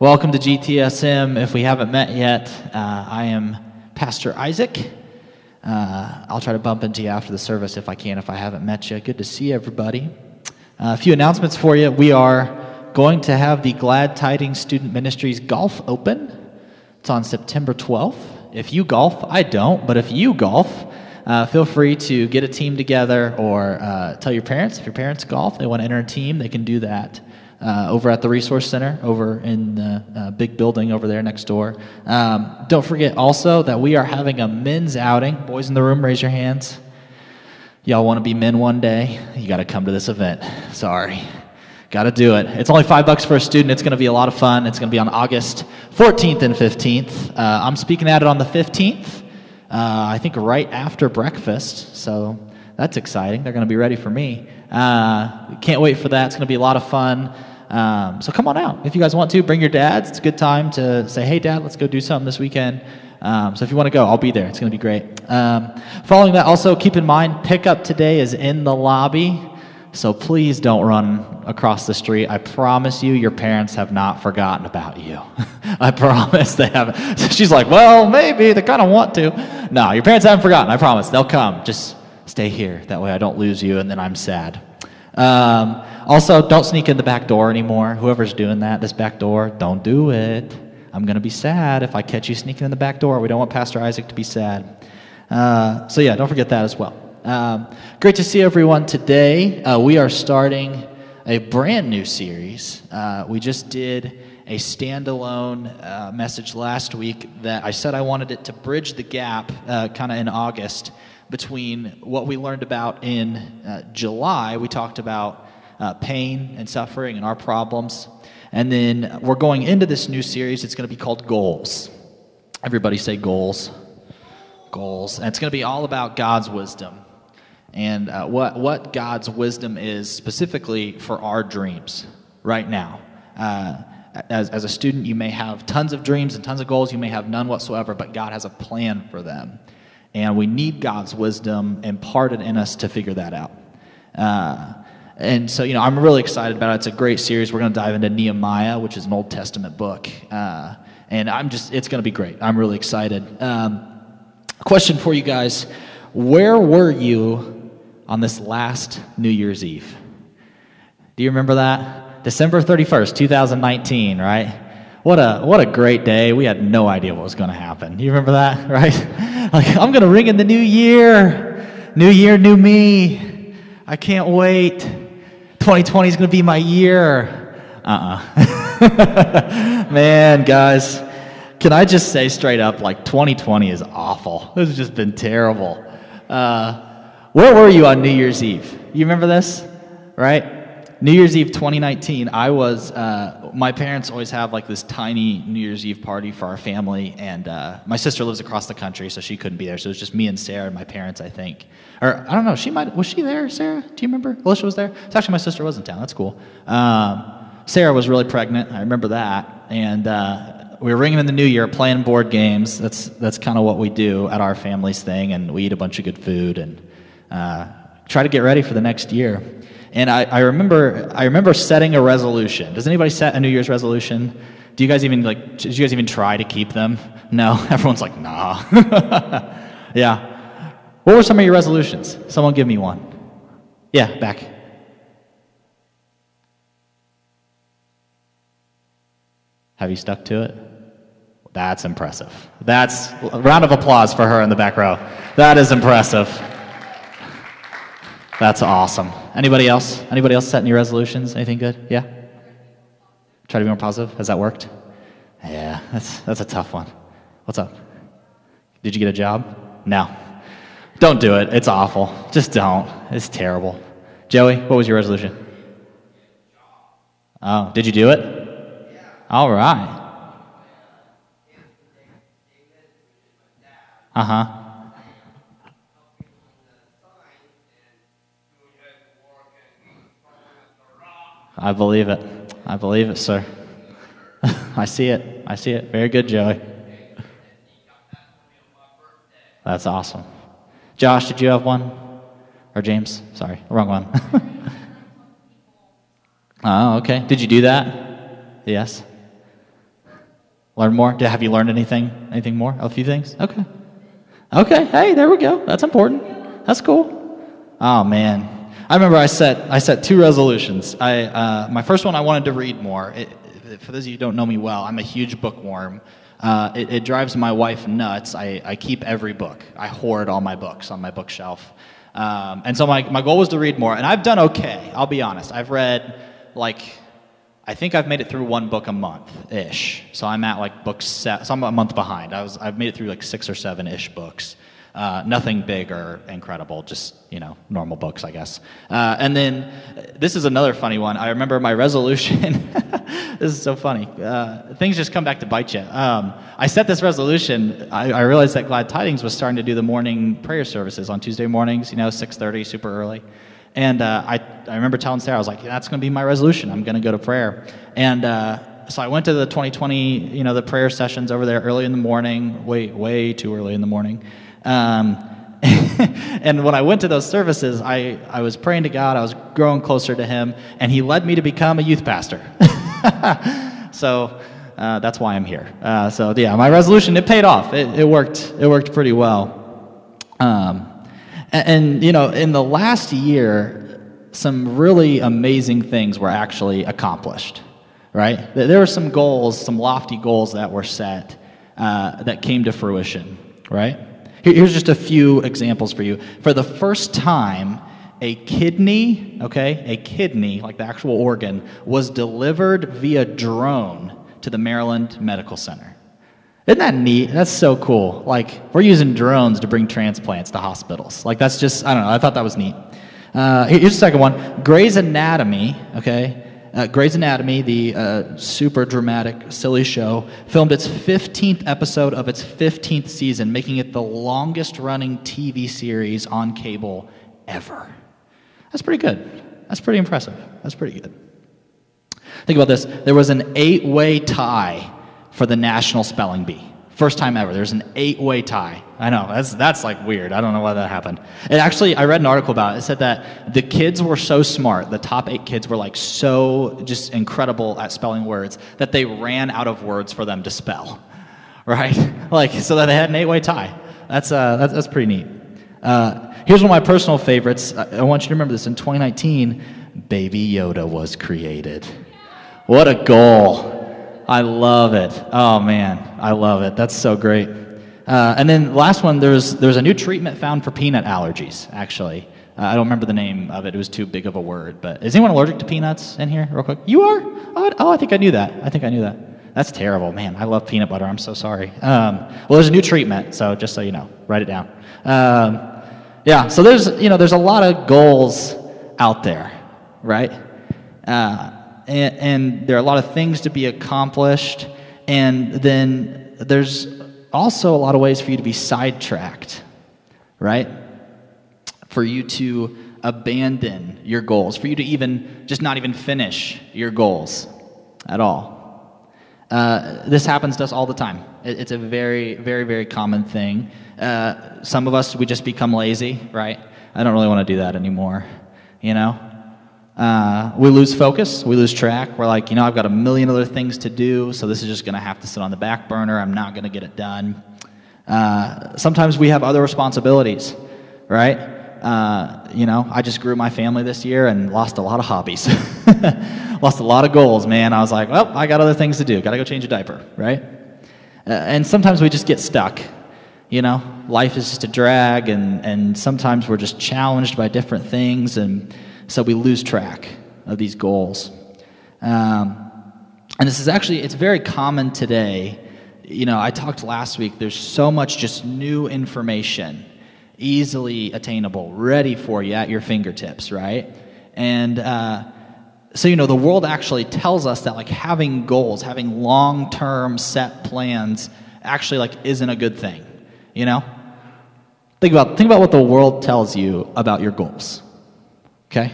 Welcome to GTSM. If we haven't met yet, I am Pastor Isaac. I'll try to bump into you after the service if I can, if I haven't met you. Good to see everybody. A few announcements for you. We are going to have the Glad Tidings Student Ministries Golf Open. It's on September 12th. If you golf, I don't, but if you golf, feel free to get a team together or tell your parents. If your parents golf, they want to enter a team, they can do that. Over at the Resource Center, over in the big building over there next door. Don't forget also that we are having a men's outing. Boys in the room, raise your hands. Y'all want to be men one day? You got to come to this event. Sorry. Got to do it. It's only $5 for a student. It's going to be a lot of fun. It's going to be on August 14th and 15th. I'm speaking at it on the 15th, I think right after breakfast, so that's exciting. They're going to be ready for me. Can't wait for that. It's going to be a lot of fun. So come on out. If you guys want to, bring your dads. It's a good time to say, hey, Dad, let's go do something this weekend. So if you want to go, I'll be there. It's going to be great. Following that, also keep in mind, pickup today is in the lobby. So please don't run across the street. I promise you, your parents have not forgotten about you. I promise they haven't. She's like, well, maybe. They kind of want to. No, your parents haven't forgotten. I promise. They'll come. Just stay here. That way I don't lose you, and then I'm sad. Also, don't sneak in the back door anymore. Whoever's doing that, this back door, don't do it. I'm going to be sad if I catch you sneaking in the back door. We don't want Pastor Isaac to be sad. So yeah, don't forget that as well. Great to see everyone today. We are starting a brand new series. We just did a standalone message last week that I said I wanted it to bridge the gap kind of in August between what we learned about in July. We talked about pain and suffering and our problems. And then we're going into this new series. It's going to be called Goals. Everybody say goals. Goals. And it's going to be all about God's wisdom and what God's wisdom is specifically for our dreams right now. As a student, you may have tons of dreams and tons of goals. You may have none whatsoever, but God has a plan for them. And we need God's wisdom imparted in us to figure that out. And so, you know, I'm really excited about it. It's a great series. We're going to dive into Nehemiah, which is an Old Testament book. And I'm just, it's going to be great. I'm really excited. Question for you guys. Where were you on this last New Year's Eve? Do you remember that? December 31st, 2019, right? What a great day. We had no idea what was going to happen. You remember that, right? Like, I'm going to ring in the new year. New year, new me. I can't wait. 2020 is going to be my year. Man, guys, can I just say straight up, like, 2020 is awful. This has just been terrible. Where were you on New Year's Eve? You remember this, right? New Year's Eve 2019, I was, my parents always have like this tiny New Year's Eve party for our family, and my sister lives across the country, so she couldn't be there, so it was just me and Sarah and my parents, I think. Or, I don't know, was she there, Sarah? Do you remember? Alicia was there? It's actually my sister was in town, that's cool. Sarah was really pregnant, I remember that, and we were ringing in the new year, playing board games. That's kind of what we do at our family's thing, and we eat a bunch of good food and try to get ready for the next year. And I remember setting a resolution. Does anybody set a New Year's resolution? Do you guys even did you guys even try to keep them? No, everyone's like, nah. Yeah. What were some of your resolutions? Someone give me one. Yeah, back. Have you stuck to it? That's impressive. That's a round of applause for her in the back row. That is impressive. That's awesome. Anybody else? Anybody else set any resolutions? Anything good? Yeah? Try to be more positive? Has that worked? Yeah, that's a tough one. What's up? Did you get a job? No. Don't do it. It's awful. Just don't. It's terrible. Joey, what was your resolution? Oh, did you do it? Yeah. All right. Uh-huh. I believe it. I believe it, sir. I see it. I see it. Very good, Joey. That's awesome. Josh, did you have one? Or James? Sorry, wrong one. Oh, okay. Did you do that? Yes. Learn more? Have you learned anything? Anything more? A few things? Okay. Okay. Hey, there we go. That's important. That's cool. Oh, man. I remember I set two resolutions. My first one, I wanted to read more. For those of you who don't know me well, I'm a huge bookworm. It drives my wife nuts. I keep every book. I hoard all my books on my bookshelf. And so my goal was to read more. And I've done okay, I'll be honest. I've read, I think I've made it through one book a month-ish. So I'm at so I'm a month behind. I've made it through 6 or 7-ish books. Nothing big or incredible, just, normal books, I guess. And then this is another funny one. I remember my resolution. This is so funny. Things just come back to bite you. I set this resolution. I realized that Glad Tidings was starting to do the morning prayer services on Tuesday mornings, 6:30, super early. And I remember telling Sarah, I was like, that's going to be my resolution. I'm going to go to prayer. And so I went to the 2020, the prayer sessions over there early in the morning, way too early in the morning. And when I went to those services, I was praying to God, I was growing closer to Him, and He led me to become a youth pastor. So that's why I'm here. So yeah, my resolution, it paid off. It worked. It worked pretty well. In the last year, some really amazing things were actually accomplished, right? There were some goals, some lofty goals that were set that came to fruition, right? Here's just a few examples for you. For the first time, a kidney, like the actual organ, was delivered via drone to the Maryland Medical Center. Isn't that neat? That's so cool. We're using drones to bring transplants to hospitals. That's just, I don't know, I thought that was neat. Here's the second one. Grey's Anatomy, okay? Grey's Anatomy, the super dramatic, silly show, filmed its 15th episode of its 15th season, making it the longest-running TV series on cable ever. That's pretty good. That's pretty impressive. That's pretty good. Think about this. There was an 8-way tie for the National Spelling Bee. First time ever. There's an 8-way tie. I know. That's weird. I don't know why that happened. I read an article about it. It said that the kids were so smart. The top 8 kids were so just incredible at spelling words that they ran out of words for them to spell, right? So that they had an 8-way tie. That's pretty neat. Here's one of my personal favorites. I want you to remember this. In 2019, Baby Yoda was created. What a goal. I love it. Oh, man, I love it. That's so great. And then last one, there's a new treatment found for peanut allergies, actually. I don't remember the name of it. It was too big of a word. But is anyone allergic to peanuts in here real quick? You are? Oh, I think I knew that. That's terrible. Man, I love peanut butter. I'm so sorry. There's a new treatment, so just so you know, write it down. So there's a lot of goals out there, right? And there are a lot of things to be accomplished, and then there's also a lot of ways for you to be sidetracked, right? For you to abandon your goals, for you to even just not even finish your goals at all. This happens to us all the time. It's a very, very, very common thing. Some of us, we just become lazy, right? I don't really want to do that anymore, we lose focus, we lose track. We're I've got a million other things to do, so this is just going to have to sit on the back burner. I'm not going to get it done. Sometimes we have other responsibilities, right? I just grew my family this year and lost a lot of hobbies. Lost a lot of goals, man. I was like, well, I got other things to do. Got to go change a diaper, right? And sometimes we just get stuck. Life is just a drag, and sometimes we're just challenged by different things, and so we lose track of these goals. And this is actually, it's very common today. I talked last week, there's so much just new information, easily attainable, ready for you at your fingertips, right? And so the world actually tells us that having goals, having long-term set plans actually isn't a good thing, Think about what the world tells you about your goals. Okay?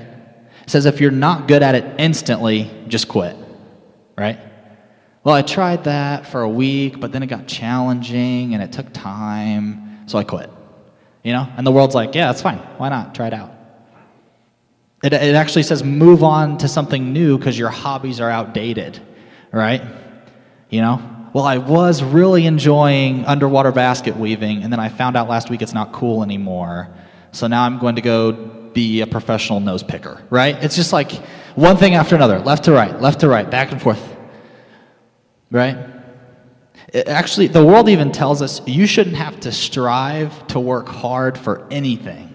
It says if you're not good at it instantly, just quit, right? Well, I tried that for a week, but then it got challenging and it took time, so I quit, And the world's like, yeah, that's fine. Why not? Try it out. It actually says move on to something new because your hobbies are outdated, right? well, I was really enjoying underwater basket weaving, and then I found out last week it's not cool anymore, so now I'm going to go be a professional nose picker, right? It's just like one thing after another, left to right, back and forth, right? Actually, the world even tells us you shouldn't have to strive to work hard for anything.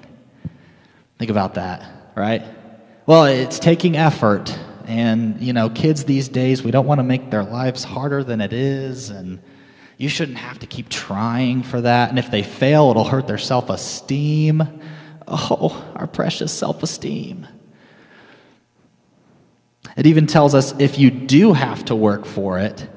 Think about that, right? Well, it's taking effort, and, you know, kids these days, we don't want to make their lives harder than it is, and you shouldn't have to keep trying for that, and if they fail, it'll hurt their self-esteem. Oh, our precious self-esteem. It even tells us if you do have to work for it,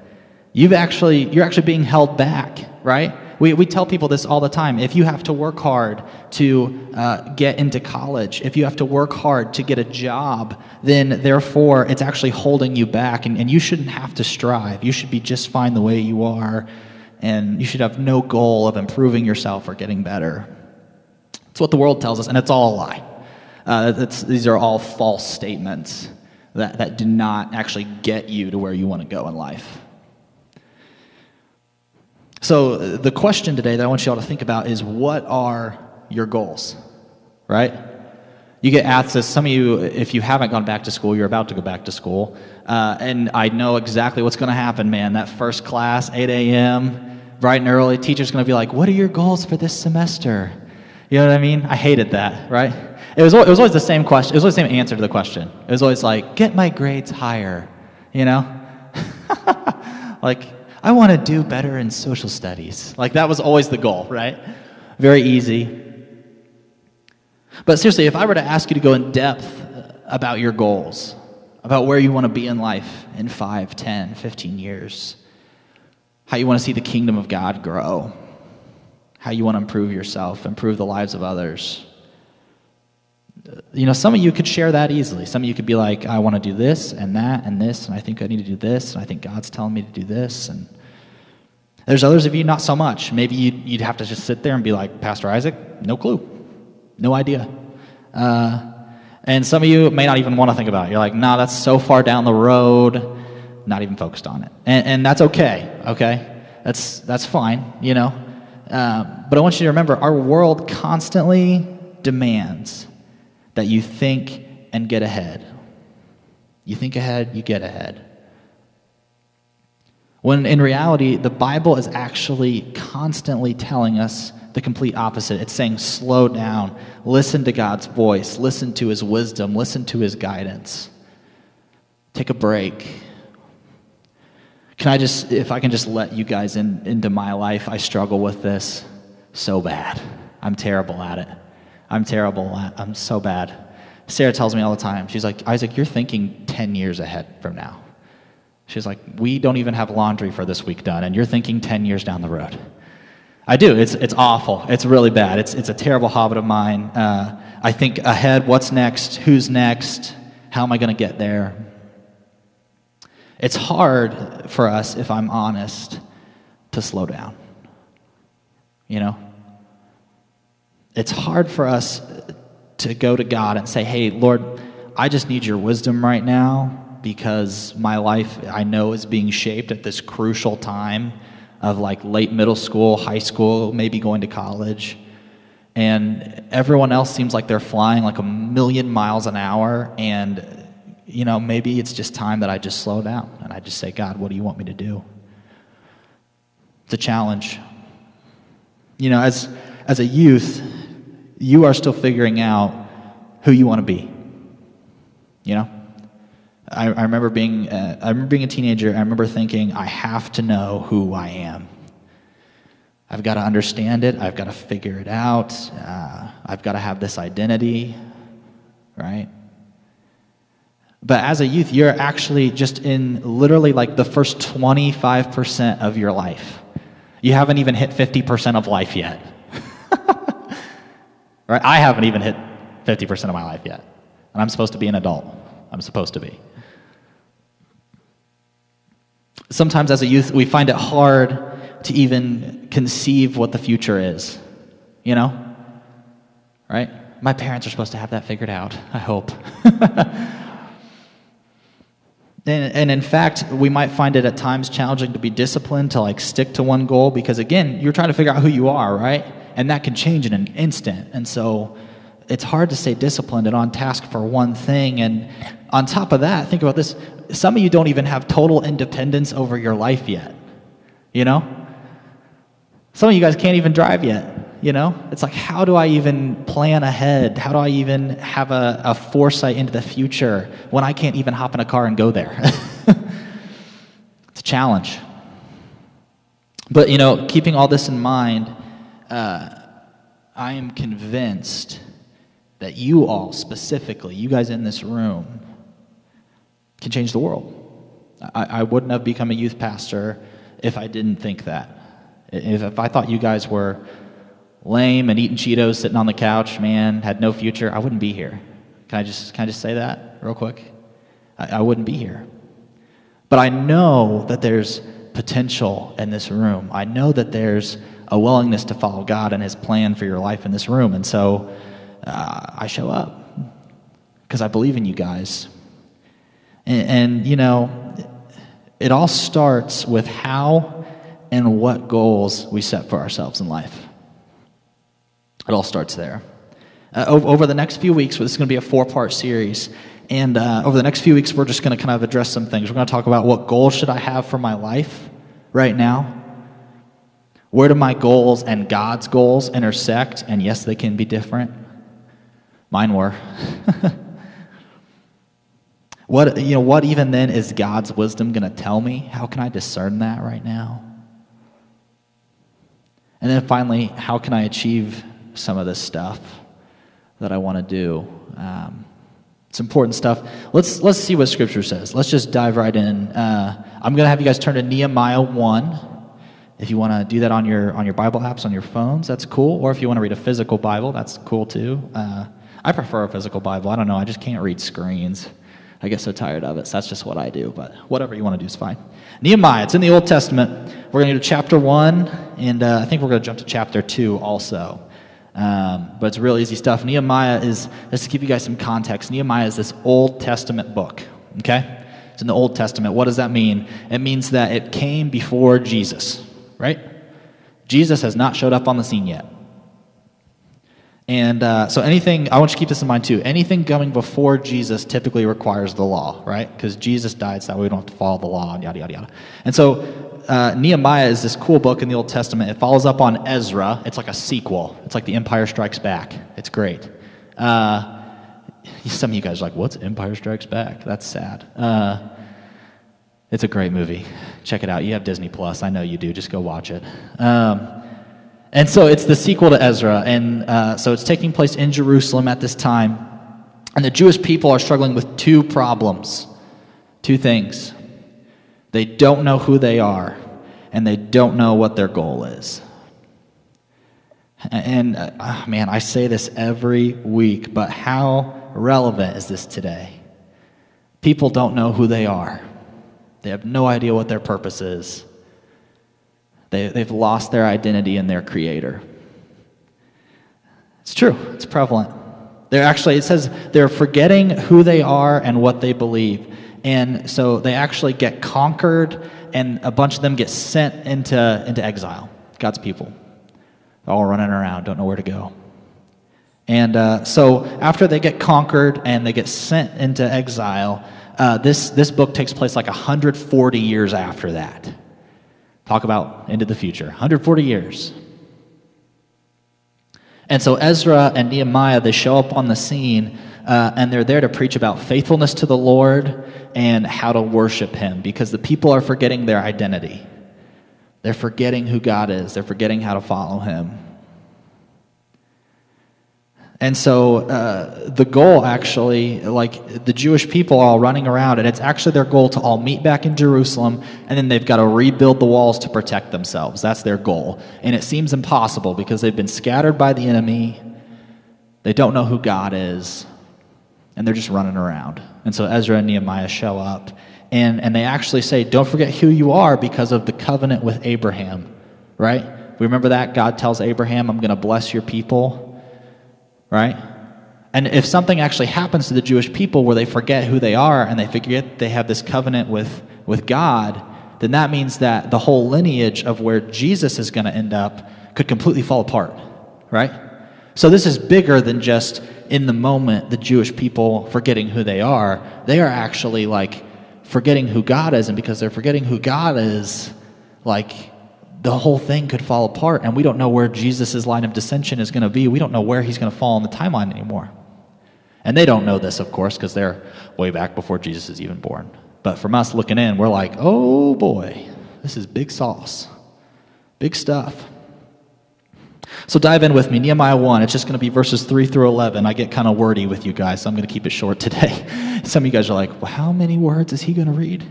you're actually being held back, right? We tell people this all the time. If you have to work hard to get into college, if you have to work hard to get a job, then therefore it's actually holding you back, and you shouldn't have to strive. You should be just fine the way you are, and you should have no goal of improving yourself or getting better. It's what the world tells us, and it's all a lie. These are all false statements that do not actually get you to where you want to go in life. So the question today that I want you all to think about is, what are your goals, right? You get asked this. Some of you, if you haven't gone back to school, you're about to go back to school, and I know exactly what's going to happen, man. That first class, 8 a.m., bright and early, teacher's going to be like, what are your goals for this semester? You know what I mean? I hated that, right? It was always the same question. It was always the same answer to the question. It was always like, get my grades higher, you know? Like, I want to do better in social studies. Like, that was always the goal, right? Very easy. But seriously, if I were to ask you to go in depth about your goals, about where you want to be in life in 5, 10, 15 years, how you want to see the kingdom of God grow, how you want to improve yourself, improve the lives of others, you know, some of you could share that easily. Some of you could be like, I want to do this and that and this, and I think I need to do this, and I think God's telling me to do this. And there's others of you, not so much. Maybe you'd have to just sit there and be like, Pastor Isaac, no clue, no idea. And some of you may not even want to think about it. You're like, nah, that's so far down the road, not even focused on it. And that's okay? That's fine, you know. But I want you to remember, our world constantly demands that you think and get ahead. You think ahead, you get ahead. When in reality, the Bible is actually constantly telling us the complete opposite. It's saying, slow down, listen to God's voice, listen to his wisdom, listen to his guidance. Take a break. If I can just let you guys into my life, I struggle with this so bad. I'm terrible at it. I'm so bad. Sarah tells me all the time, she's like, Isaac, you're thinking 10 years ahead from now. She's like, we don't even have laundry for this week done, and you're thinking 10 years down the road. I do. It's awful. It's really bad. It's a terrible habit of mine. I think ahead, what's next, who's next, how am I going to get there? It's hard for us, if I'm honest, to slow down, you know? It's hard for us to go to God and say, hey, Lord, I just need your wisdom right now because my life, I know, is being shaped at this crucial time of like late middle school, high school, maybe going to college. And everyone else seems like they're flying like 1,000,000 miles an hour. And, you know, maybe it's just time that I just slow down and I just say, God, what do you want me to do? It's a challenge. You know, as a youth, you are still figuring out who you want to be, you know? I remember being a teenager. I remember thinking, I have to know who I am. I've got to understand it. I've got to figure it out. I've got to have this identity, right? But as a youth, you're actually just in literally like the first 25% of your life. You haven't even hit 50% of life yet. Right? I haven't even hit 50% of my life yet, and I'm supposed to be an adult. I'm supposed to be. Sometimes as a youth, we find it hard to even conceive what the future is, you know? Right? My parents are supposed to have that figured out, I hope. And in fact, we might find it at times challenging to be disciplined, to like stick to one goal, because again, you're trying to figure out who you are, right? And that can change in an instant. And so it's hard to stay disciplined and on task for one thing. And on top of that, think about this. Some of you don't even have total independence over your life yet, you know? Some of you guys can't even drive yet, you know? It's like, how do I even plan ahead? How do I even have a foresight into the future when I can't even hop in a car and go there? It's a challenge. But, you know, keeping all this in mind, I am convinced that you all specifically, you guys in this room, can change the world. I wouldn't have become a youth pastor if I didn't think that. If I thought you guys were lame and eating Cheetos, sitting on the couch, man, had no future, I wouldn't be here. Can I just say that real quick? I wouldn't be here. But I know that there's potential in this room. I know that there's a willingness to follow God and his plan for your life in this room. And so I show up because I believe in you guys. And, you know, it all starts with how and what goals we set for ourselves in life. It all starts there. Over the next few weeks, this is going to be a four-part series. And over the next few weeks, we're just going to kind of address some things. We're going to talk about what goals should I have for my life right now. Where do my goals and God's goals intersect? And yes, they can be different. Mine were. What even then is God's wisdom going to tell me? How can I discern that right now? And then finally, how can I achieve some of this stuff that I want to do? It's important stuff. Let's see what Scripture says. Let's just dive right in. I'm going to have you guys turn to Nehemiah 1. If you want to do that on your Bible apps, on your phones, that's cool. Or if you want to read a physical Bible, that's cool too. I prefer a physical Bible. I don't know. I just can't read screens. I get so tired of it, so that's just what I do, but whatever you want to do is fine. Nehemiah, it's in the Old Testament. We're going to go to chapter 1, and I think we're going to jump to chapter 2 also. But it's real easy stuff. Nehemiah is, let's give you guys some context. Nehemiah is this Old Testament book, okay? It's in the Old Testament. What does that mean? It means that it came before Jesus, right? Jesus has not showed up on the scene yet. And so anything, I want you to keep this in mind too, anything coming before Jesus typically requires the law, right? Because Jesus died so that we don't have to follow the law, and yada, yada, yada. And so Nehemiah is this cool book in the Old Testament. It follows up on Ezra. It's like a sequel. It's like The Empire Strikes Back. It's great. Some of you guys are like, what's Empire Strikes Back? That's sad. It's a great movie. Check it out. You have Disney+. I know you do. Just go watch it. And so it's the sequel to Ezra, and so it's taking place in Jerusalem at this time. And the Jewish people are struggling with two problems, two things. They don't know who they are, and they don't know what their goal is. And, man, I say this every week, but how relevant is this today? People don't know who they are. They have no idea what their purpose is. They've lost their identity in their creator. It's true. It's prevalent. They're actually, it says they're forgetting who they are and what they believe. And so they actually get conquered, and a bunch of them get sent into exile. God's people. All running around, don't know where to go. And so after they get conquered and they get sent into exile, this book takes place like 140 years after that. Talk about into the future, 140 years. And so Ezra and Nehemiah, they show up on the scene, and they're there to preach about faithfulness to the Lord and how to worship him, because the people are forgetting their identity. They're forgetting who God is. They're forgetting how to follow him. And so the goal, actually, like the Jewish people are all running around, and it's actually their goal to all meet back in Jerusalem, and then they've got to rebuild the walls to protect themselves. That's their goal. And it seems impossible because they've been scattered by the enemy. They don't know who God is, and they're just running around. And so Ezra and Nehemiah show up, and they actually say, don't forget who you are because of the covenant with Abraham, right? Remember that? God tells Abraham, I'm going to bless your people. Right? And if something actually happens to the Jewish people where they forget who they are and they forget they have this covenant with God, then that means that the whole lineage of where Jesus is going to end up could completely fall apart, right? So this is bigger than just in the moment the Jewish people forgetting who they are. They are actually like forgetting who God is, and because they're forgetting who God is, like the whole thing could fall apart, and we don't know where Jesus' line of dissension is going to be. We don't know where he's going to fall on the timeline anymore. And they don't know this, of course, because they're way back before Jesus is even born. But from us looking in, we're like, oh boy, this is big sauce, big stuff. So dive in with me, Nehemiah 1. It's just going to be verses 3 through 11. I get kind of wordy with you guys, so I'm going to keep it short today. Some of you guys are like, well, how many words is he going to read?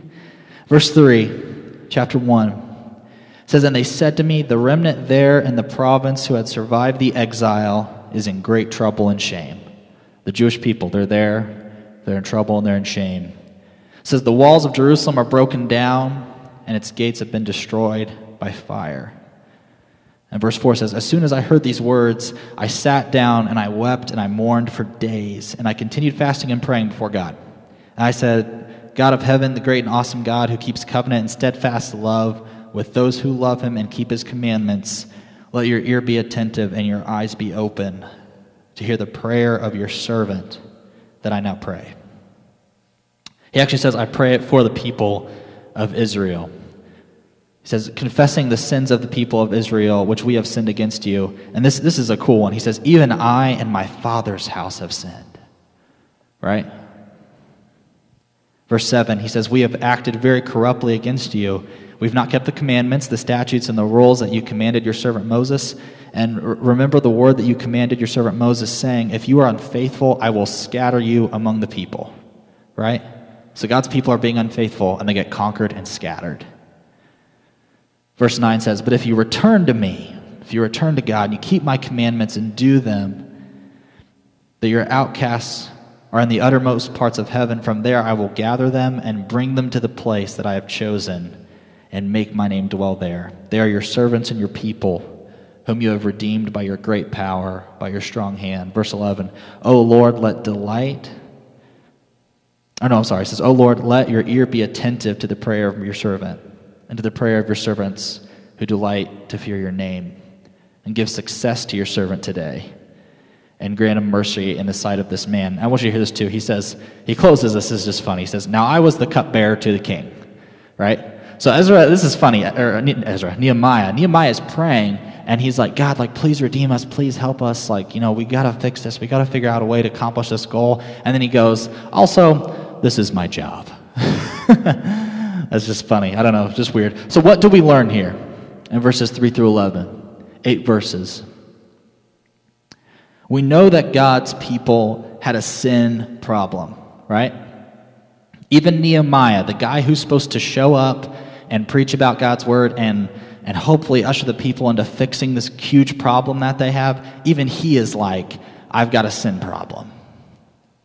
Verse 3, chapter 1. It says, and they said to me, the remnant there in the province who had survived the exile is in great trouble and shame. The Jewish people, they're there, they're in trouble, and they're in shame. It says, the walls of Jerusalem are broken down, and its gates have been destroyed by fire. And verse 4 says, as soon as I heard these words, I sat down and I wept and I mourned for days, and I continued fasting and praying before God. And I said, God of heaven, the great and awesome God who keeps covenant and steadfast love with those who love him and keep his commandments, let your ear be attentive and your eyes be open to hear the prayer of your servant that I now pray. He actually says, I pray it for the people of Israel. He says, confessing the sins of the people of Israel, which we have sinned against you. And this is a cool one. He says, even I and my father's house have sinned. Right? Verse 7, he says, we have acted very corruptly against you. We've not kept the commandments, the statutes, and the rules that you commanded your servant Moses. And remember the word that you commanded your servant Moses, saying, if you are unfaithful, I will scatter you among the people. Right? So God's people are being unfaithful, and they get conquered and scattered. Verse 9 says, but if you return to me, if you return to God and you keep my commandments and do them, that your outcasts are in the uttermost parts of heaven, from there I will gather them and bring them to the place that I have chosen and make my name dwell there. They are your servants and your people, whom you have redeemed by your great power, by your strong hand. Verse 11, O Lord, let delight... Oh, no, I'm sorry. It says, O Lord, let your ear be attentive to the prayer of your servant, and to the prayer of your servants who delight to fear your name, and give success to your servant today, and grant him mercy in the sight of this man. I want you to hear this too. He says, he closes this, is just funny. He says, now I was the cupbearer to the king, right? So Ezra, this is funny, or Nehemiah is praying, and he's like, God, like, please redeem us, please help us, like, you know, we got to fix this, we got to figure out a way to accomplish this goal. And then he goes, also, this is my job. That's just funny. I don't know. It's just weird. So what do we learn here in verses 3 through 11? 8 verses. We know that God's people had a sin problem, right? Even Nehemiah, the guy who's supposed to show up and preach about God's word and hopefully usher the people into fixing this huge problem that they have, even he is like, I've got a sin problem.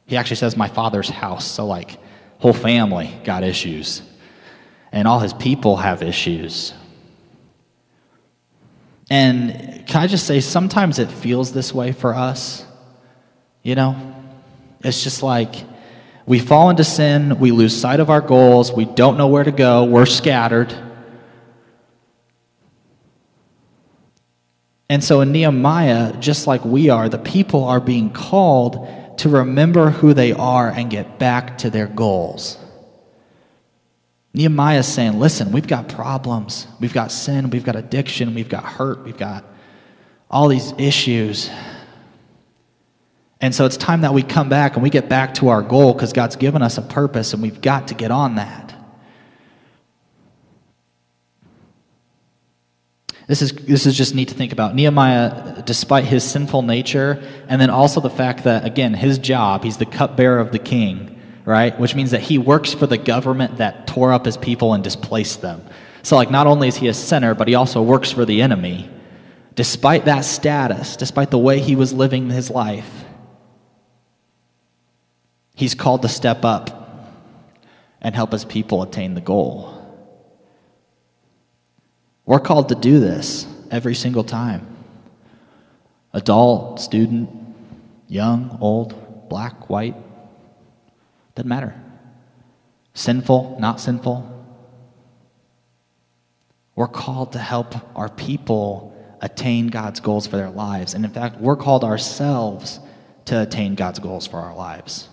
He actually says, my father's house. So like, whole family got issues. And all his people have issues. And can I just say, sometimes it feels this way for us. You know? It's just like, we fall into sin, we lose sight of our goals, we don't know where to go, we're scattered. And so in Nehemiah, just like we are, the people are being called to remember who they are and get back to their goals. Nehemiah is saying, listen, we've got problems. We've got sin. We've got addiction. We've got hurt. We've got all these issues. And so it's time that we come back and we get back to our goal, because God's given us a purpose and we've got to get on that. This is just neat to think about. Nehemiah, despite his sinful nature, and then also the fact that, again, his job, he's the cupbearer of the king, right? Which means that he works for the government that tore up his people and displaced them. So like, not only is he a sinner, but he also works for the enemy. Despite that status, despite the way he was living his life, he's called to step up and help his people attain the goal. We're called to do this every single time. Adult, student, young, old. black, white, doesn't matter. Sinful, not sinful. We're called to help our people attain God's goals for their lives. And in fact, we're called ourselves to attain God's goals for our lives.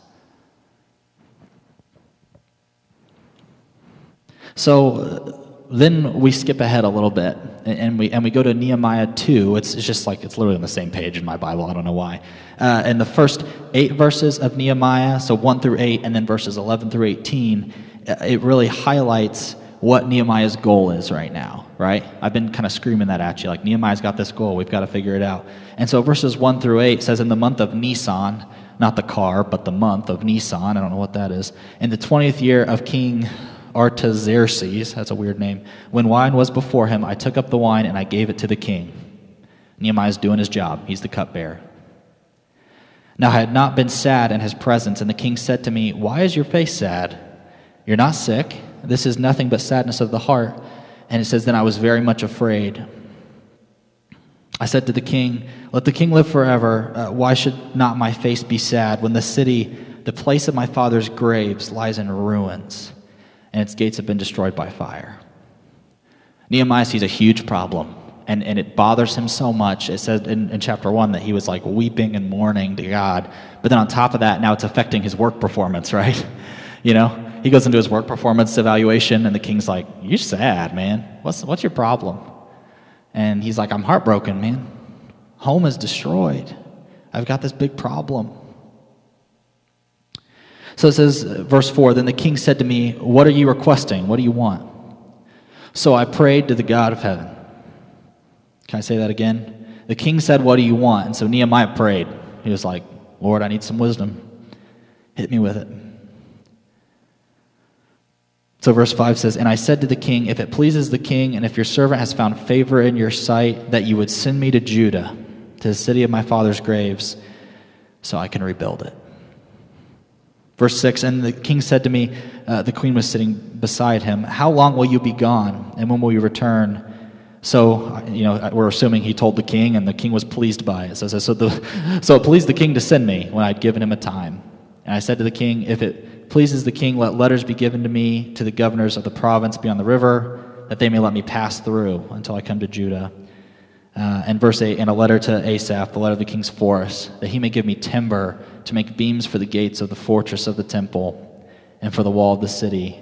So then we skip ahead a little bit, and we go to Nehemiah 2. It's just like it's literally on the same page in my Bible. I don't know why. And the first 8 verses of Nehemiah, so 1 through 8, and then verses 11 through 18, it really highlights what Nehemiah's goal is right now, right? I've been kind of screaming that at you, like, Nehemiah's got this goal. We've got to figure it out. And so verses 1 through 8 says, in the month of Nisan, not the car, but the month of Nisan, I don't know what that is, in the 20th year of King Artaxerxes, that's a weird name, when wine was before him, I took up the wine and I gave it to the king. Nehemiah's doing his job. He's the cupbearer. Now I had not been sad in his presence, and the king said to me, why is your face sad? You're not sick. This is nothing but sadness of the heart. And it says, then I was very much afraid. I said to the king, let the king live forever. Why should not my face be sad when the city, the place of my father's graves, lies in ruins, and its gates have been destroyed by fire? Nehemiah sees a huge problem, and it bothers him so much. It says in chapter 1 that he was like weeping and mourning to God. But then on top of that, now it's affecting his work performance, right? You know? He goes into his work performance evaluation, and the king's like, you're sad, man. What's your problem? And he's like, I'm heartbroken, man. Home is destroyed. I've got this big problem. So it says, verse 4, then the king said to me, what are you requesting? What do you want? So I prayed to the God of heaven. Can I say that again? The king said, what do you want? And so Nehemiah prayed. He was like, Lord, I need some wisdom. Hit me with it. So verse 5 says, and I said to the king, if it pleases the king, and if your servant has found favor in your sight, that you would send me to Judah, to the city of my father's graves, so I can rebuild it. Verse 6, and the king said to me, the queen was sitting beside him, how long will you be gone, and when will you return? So, you know, we're assuming he told the king, and the king was pleased by it. So it says, so it pleased the king to send me when I'd given him a time. And I said to the king, if it pleases the king, let letters be given to me to the governors of the province beyond the river, that they may let me pass through until I come to Judah. And verse 8, and a letter to Asaph, the letter of the king's forest, that he may give me timber to make beams for the gates of the fortress of the temple and for the wall of the city,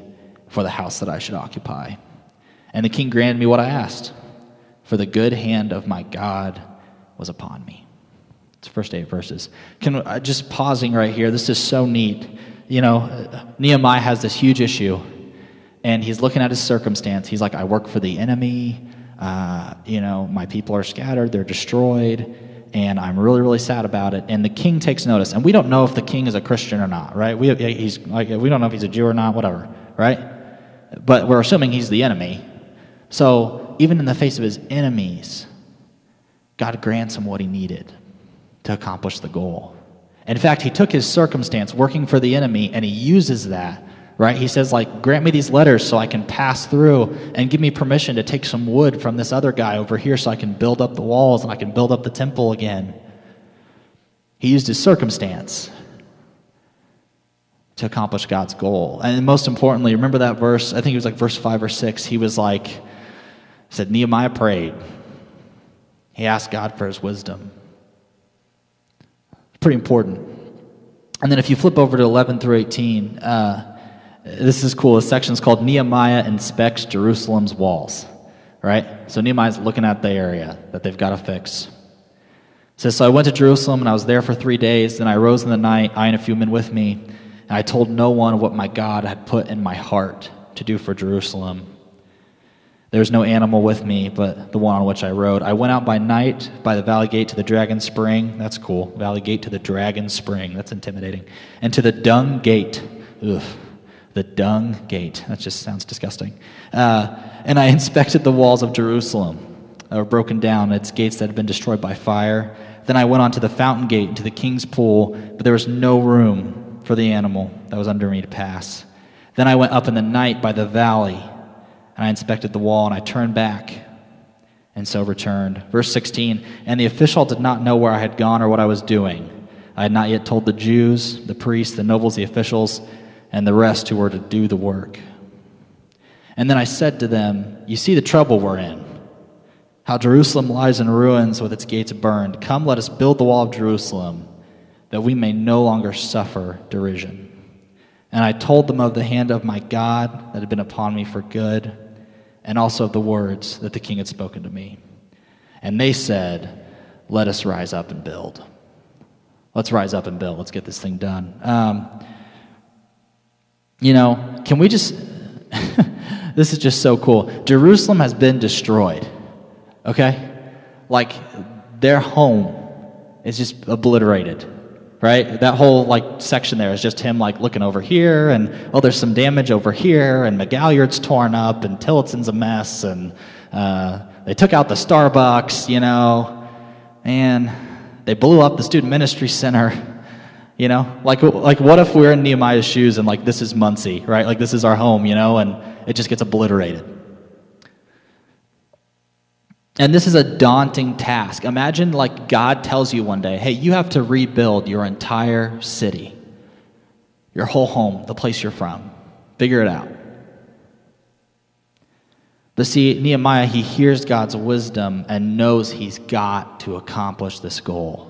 for the house that I should occupy. And the king granted me what I asked, for the good hand of my God was upon me. It's the first 8 verses. Just pausing right here, this is so neat. You know, Nehemiah has this huge issue, and he's looking at his circumstance. He's like, I work for the enemy. You know, my people are scattered, they're destroyed, and I'm really, really sad about it. And the king takes notice. And we don't know if the king is a Christian or not, right? We don't know if he's a Jew or not, whatever, right? But we're assuming he's the enemy. So even in the face of his enemies, God grants him what he needed to accomplish the goal. In fact, he took his circumstance working for the enemy, and he uses that, right? He says, like, grant me these letters so I can pass through, and give me permission to take some wood from this other guy over here so I can build up the walls and I can build up the temple again. He used his circumstance to accomplish God's goal. And most importantly, remember that verse, I think it was like verse 5 or 6, he was like, said, Nehemiah prayed. He asked God for his wisdom. Pretty important. And then if you flip over to 11 through 18, this is cool. This section's called Nehemiah Inspects Jerusalem's Walls, right? So Nehemiah's looking at the area that they've got to fix. It says, so I went to Jerusalem, and I was there for 3 days. Then I rose in the night, I and a few men with me, and I told no one what my God had put in my heart to do for Jerusalem. There was no animal with me but the one on which I rode. I went out by night by the valley gate to the dragon spring. That's cool. Valley gate to the dragon spring. That's intimidating. And to the dung gate. Ugh. The dung gate. That just sounds disgusting. And I inspected the walls of Jerusalem that were broken down, its gates that had been destroyed by fire. Then I went on to the fountain gate and to the king's pool, but there was no room for the animal that was under me to pass. Then I went up in the night by the valley, and I inspected the wall, and I turned back, and so returned. Verse 16, and the official did not know where I had gone or what I was doing. I had not yet told the Jews, the priests, the nobles, the officials, and the rest who were to do the work. And then I said to them, you see the trouble we're in, how Jerusalem lies in ruins with its gates burned. Come, let us build the wall of Jerusalem, that we may no longer suffer derision. And I told them of the hand of my God that had been upon me for good, and also of the words that the king had spoken to me. And they said, let us rise up and build. Let's rise up and build. Let's get this thing done. Can we just... This is just so cool. Jerusalem has been destroyed, okay? Like, their home is just obliterated, right? That whole, section there is just him, looking over here, and, there's some damage over here, and McGalliard's torn up, and Tillotson's a mess, and they took out the Starbucks, and they blew up the student ministry center. What if we're in Nehemiah's shoes and, this is Muncie, right? This is our home, and it just gets obliterated. And this is a daunting task. Imagine, God tells you one day, hey, you have to rebuild your entire city, your whole home, the place you're from. Figure it out. But see, Nehemiah, he hears God's wisdom and knows he's got to accomplish this goal.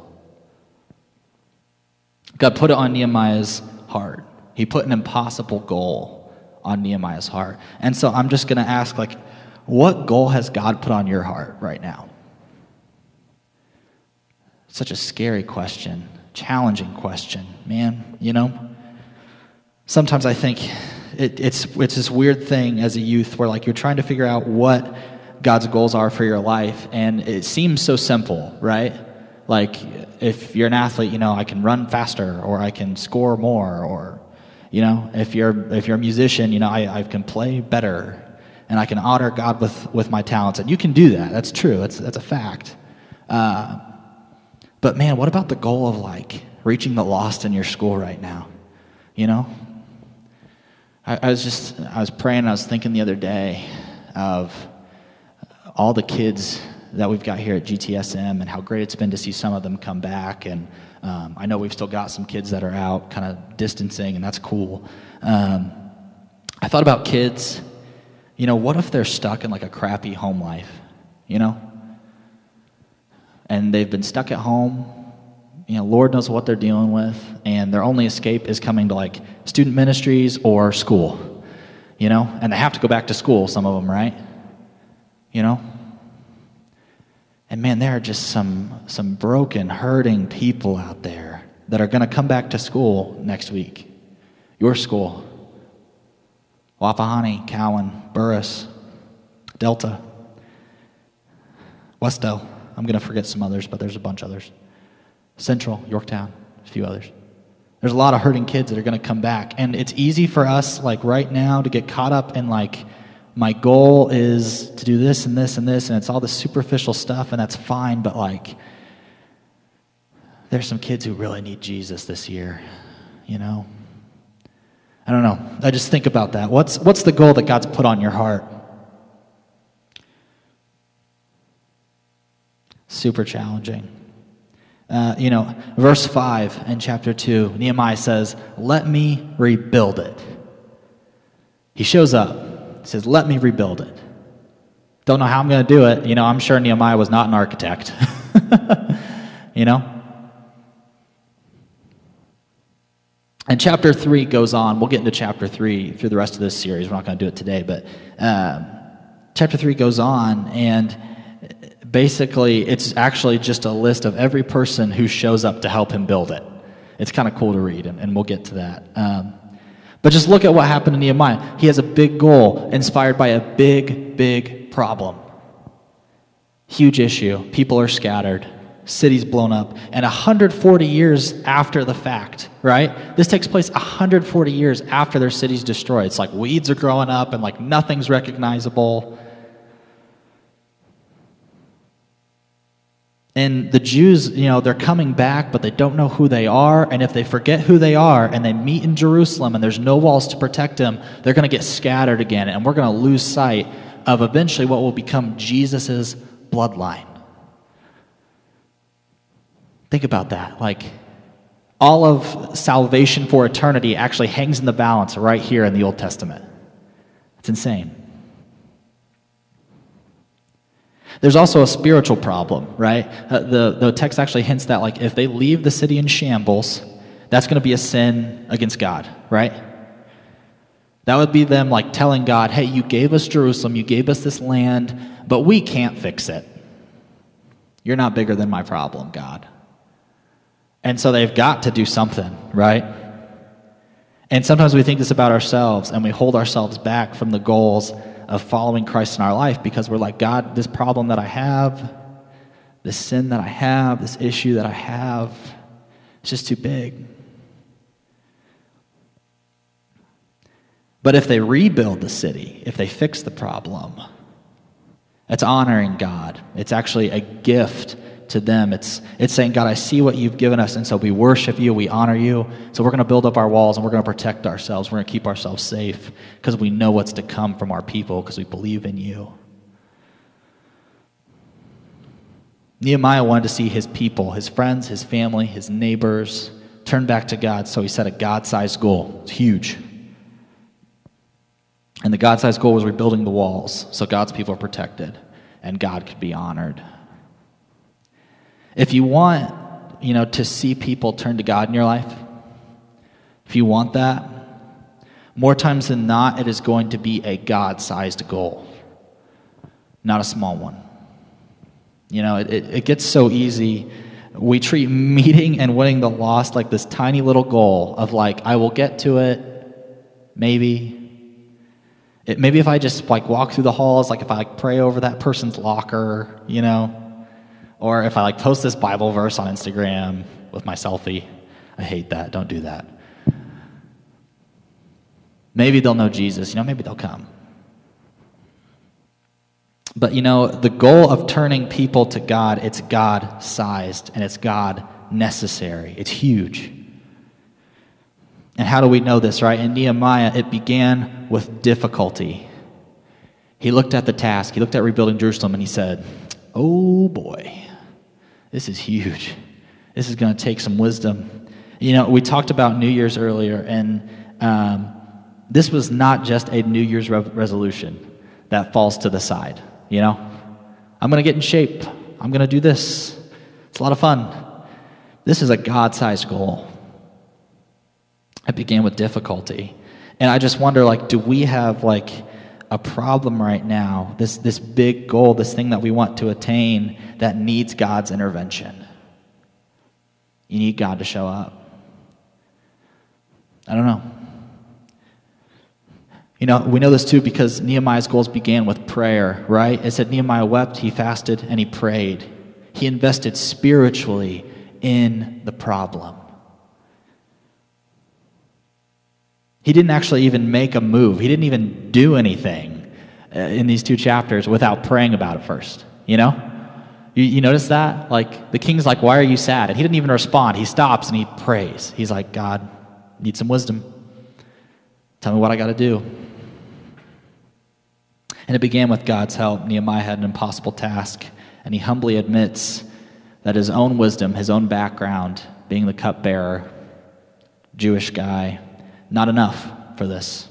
God put it on Nehemiah's heart. He put an impossible goal on Nehemiah's heart. And so I'm just going to ask, what goal has God put on your heart right now? Such a scary question, challenging question, man, Sometimes I think it's this weird thing as a youth where, you're trying to figure out what God's goals are for your life, and it seems so simple, right? If you're an athlete, I can run faster, or I can score more, or, if you're a musician, I can play better, and I can honor God with my talents. And you can do that. That's true. That's a fact. But man, what about the goal of reaching the lost in your school right now? I was praying. I was thinking the other day of all the kids that we've got here at GTSM and how great it's been to see some of them come back. And I know we've still got some kids that are out kind of distancing, and that's cool. I thought about kids, what if they're stuck in a crappy home life, And they've been stuck at home, Lord knows what they're dealing with, and their only escape is coming to student ministries or school, And they have to go back to school, some of them, right? And man, there are just some broken, hurting people out there that are going to come back to school next week. Your school. Wapahani, Cowan, Burris, Delta, Westo. I'm going to forget some others, but there's a bunch others. Central, Yorktown, a few others. There's a lot of hurting kids that are going to come back. And it's easy for us, right now, to get caught up in, my goal is to do this and this and this, and it's all this superficial stuff, and that's fine, but, there's some kids who really need Jesus this year, I don't know. I just think about that. What's the goal that God's put on your heart? Super challenging. Verse 5 in chapter 2, Nehemiah says, let me rebuild it. He shows up. He says, let me rebuild it. Don't know how I'm going to do it. I'm sure Nehemiah was not an architect. And chapter 3 goes on. We'll get into chapter 3 through the rest of this series. We're not going to do it today, but chapter 3 goes on, and basically it's actually just a list of every person who shows up to help him build it. It's kind of cool to read, and we'll get to that. But just look at what happened to Nehemiah. He has a big goal inspired by a big, big problem. Huge issue. People are scattered. City's blown up. And 140 years after the fact, right? This takes place 140 years after their city's destroyed. It's weeds are growing up and nothing's recognizable. And the Jews, they're coming back, but they don't know who they are. And if they forget who they are and they meet in Jerusalem and there's no walls to protect them, they're going to get scattered again. And we're going to lose sight of eventually what will become Jesus' bloodline. Think about that. all of salvation for eternity actually hangs in the balance right here in the Old Testament. It's insane. There's also a spiritual problem, right? The text actually hints that, like, if they leave the city in shambles, that's going to be a sin against God, right? That would be them, like, telling God, hey, you gave us Jerusalem, you gave us this land, but we can't fix it. You're not bigger than my problem, God. And so they've got to do something, right? And sometimes we think this about ourselves, and we hold ourselves back from the goals of following Christ in our life because we're like, God, this problem that I have, this sin that I have, this issue that I have, it's just too big. But if they rebuild the city, if they fix the problem, it's honoring God. It's actually a gift to them. It's saying, God, I see what you've given us, and so we worship you, we honor you, so we're going to build up our walls, and we're going to protect ourselves, we're going to keep ourselves safe, because we know what's to come from our people, because we believe in you. Nehemiah wanted to see his people, his friends, his family, his neighbors, turn back to God, so he set a God-sized goal. It's huge. And the God-sized goal was rebuilding the walls, so God's people are protected, and God could be honored. If you want, to see people turn to God in your life, if you want that, more times than not, it is going to be a God-sized goal, not a small one. It gets so easy. We treat meeting and winning the lost like this tiny little goal of, like, I will get to it, maybe. Maybe if I just, like, walk through the halls, like if I, like, pray over that person's locker, or if I, like, post this Bible verse on Instagram with my selfie. I hate that. Don't do that. Maybe they'll know Jesus. Maybe they'll come. But, the goal of turning people to God, it's God-sized, and it's God-necessary. It's huge. And how do we know this, right? In Nehemiah, it began with difficulty. He looked at the task. He looked at rebuilding Jerusalem, and he said, oh boy, this is huge. This is going to take some wisdom. We talked about New Year's earlier, and this was not just a New Year's resolution that falls to the side. I'm going to get in shape. I'm going to do this. It's a lot of fun. This is a God-sized goal. It began with difficulty. And I just wonder, like, do we have, like, a problem right now, this big goal, this thing that we want to attain that needs God's intervention? You need God to show up. I don't know. We know this too because Nehemiah's goals began with prayer, right? It said Nehemiah wept, he fasted, and he prayed. He invested spiritually in the problem. He didn't actually even make a move. He didn't even do anything in these two chapters without praying about it first. You notice that? Like, the king's like, why are you sad? And he didn't even respond. He stops and he prays. He's like, God, I need some wisdom. Tell me what I got to do. And it began with God's help. Nehemiah had an impossible task, and he humbly admits that his own wisdom, his own background, being the cupbearer, Jewish guy, not enough for this.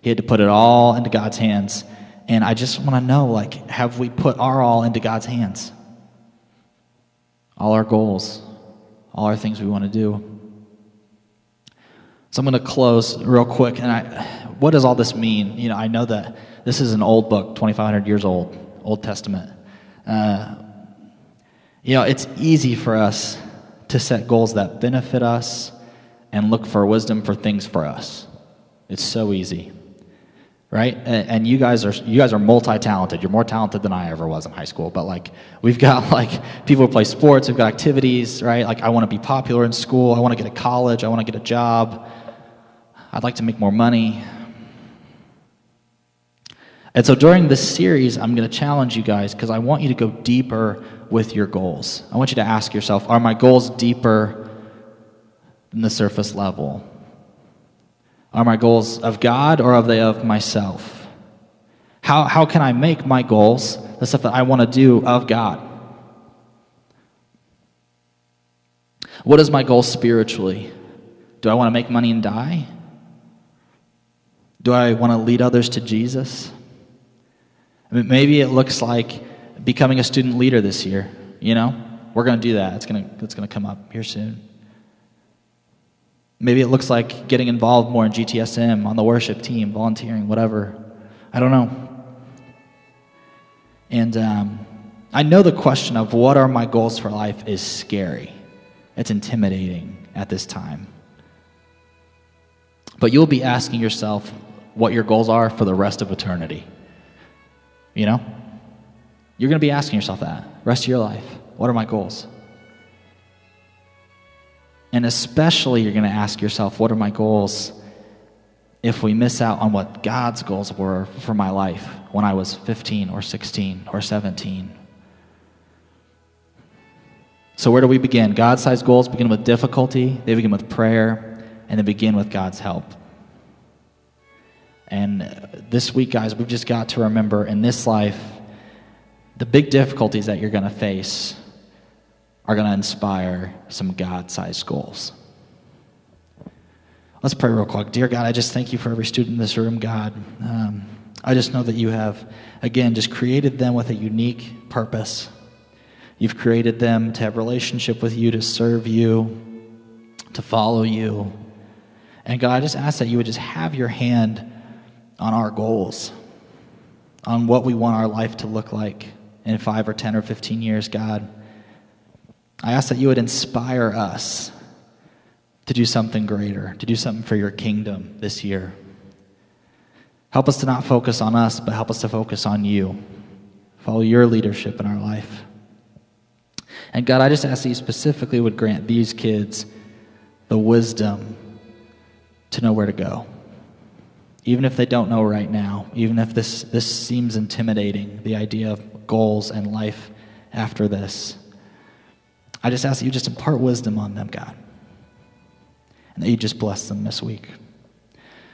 He had to put it all into God's hands. And I just want to know, like, have we put our all into God's hands? All our goals, all our things we want to do. So I'm going to close real quick. And what does all this mean? I know that this is an old book, 2,500 years old, Old Testament. It's easy for us to set goals that benefit us and look for wisdom for things for us. It's so easy, right? And you guys are multi-talented. You're more talented than I ever was in high school. But, like, we've got, like, people who play sports. We've got activities, right? Like, I want to be popular in school. I want to get to college. I want to get a job. I'd like to make more money. And so during this series, I'm going to challenge you guys because I want you to go deeper with your goals. I want you to ask yourself, are my goals deeper than the surface level? Are my goals of God, or are they of myself? How can I make my goals, the stuff that I want to do, of God? What is my goal spiritually? Do I want to make money and die? Do I want to lead others to Jesus? I mean, maybe it looks like becoming a student leader this year. You know, we're going to do that. It's going to come up here soon. Maybe it looks like getting involved more in GTSM, on the worship team, volunteering, whatever. I don't know. And I know the question of what are my goals for life is scary. It's intimidating at this time. But you'll be asking yourself what your goals are for the rest of eternity. You know? You're going to be asking yourself that rest of your life. What are my goals? And especially you're going to ask yourself, what are my goals if we miss out on what God's goals were for my life when I was 15 or 16 or 17? So where do we begin? God-sized goals begin with difficulty, they begin with prayer, and they begin with God's help. And this week, guys, we've just got to remember in this life, the big difficulties that you're going to face are going to inspire some God-sized goals. Let's pray real quick. Dear God, I just thank you for every student in this room, God. I just know that you have, again, just created them with a unique purpose. You've created them to have relationship with you, to serve you, to follow you. And God, I just ask that you would just have your hand on our goals, on what we want our life to look like in 5 or 10 or 15 years, God. I ask that you would inspire us to do something greater, to do something for your kingdom this year. Help us to not focus on us, but help us to focus on you. Follow your leadership in our life. And God, I just ask that you specifically would grant these kids the wisdom to know where to go. Even if they don't know right now, even if this seems intimidating, the idea of goals and life after this, I just ask that you just impart wisdom on them, God, and that you just bless them this week.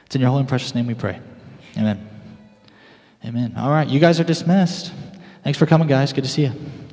It's in your holy and precious name we pray. Amen. Amen. All right, you guys are dismissed. Thanks for coming, guys. Good to see you.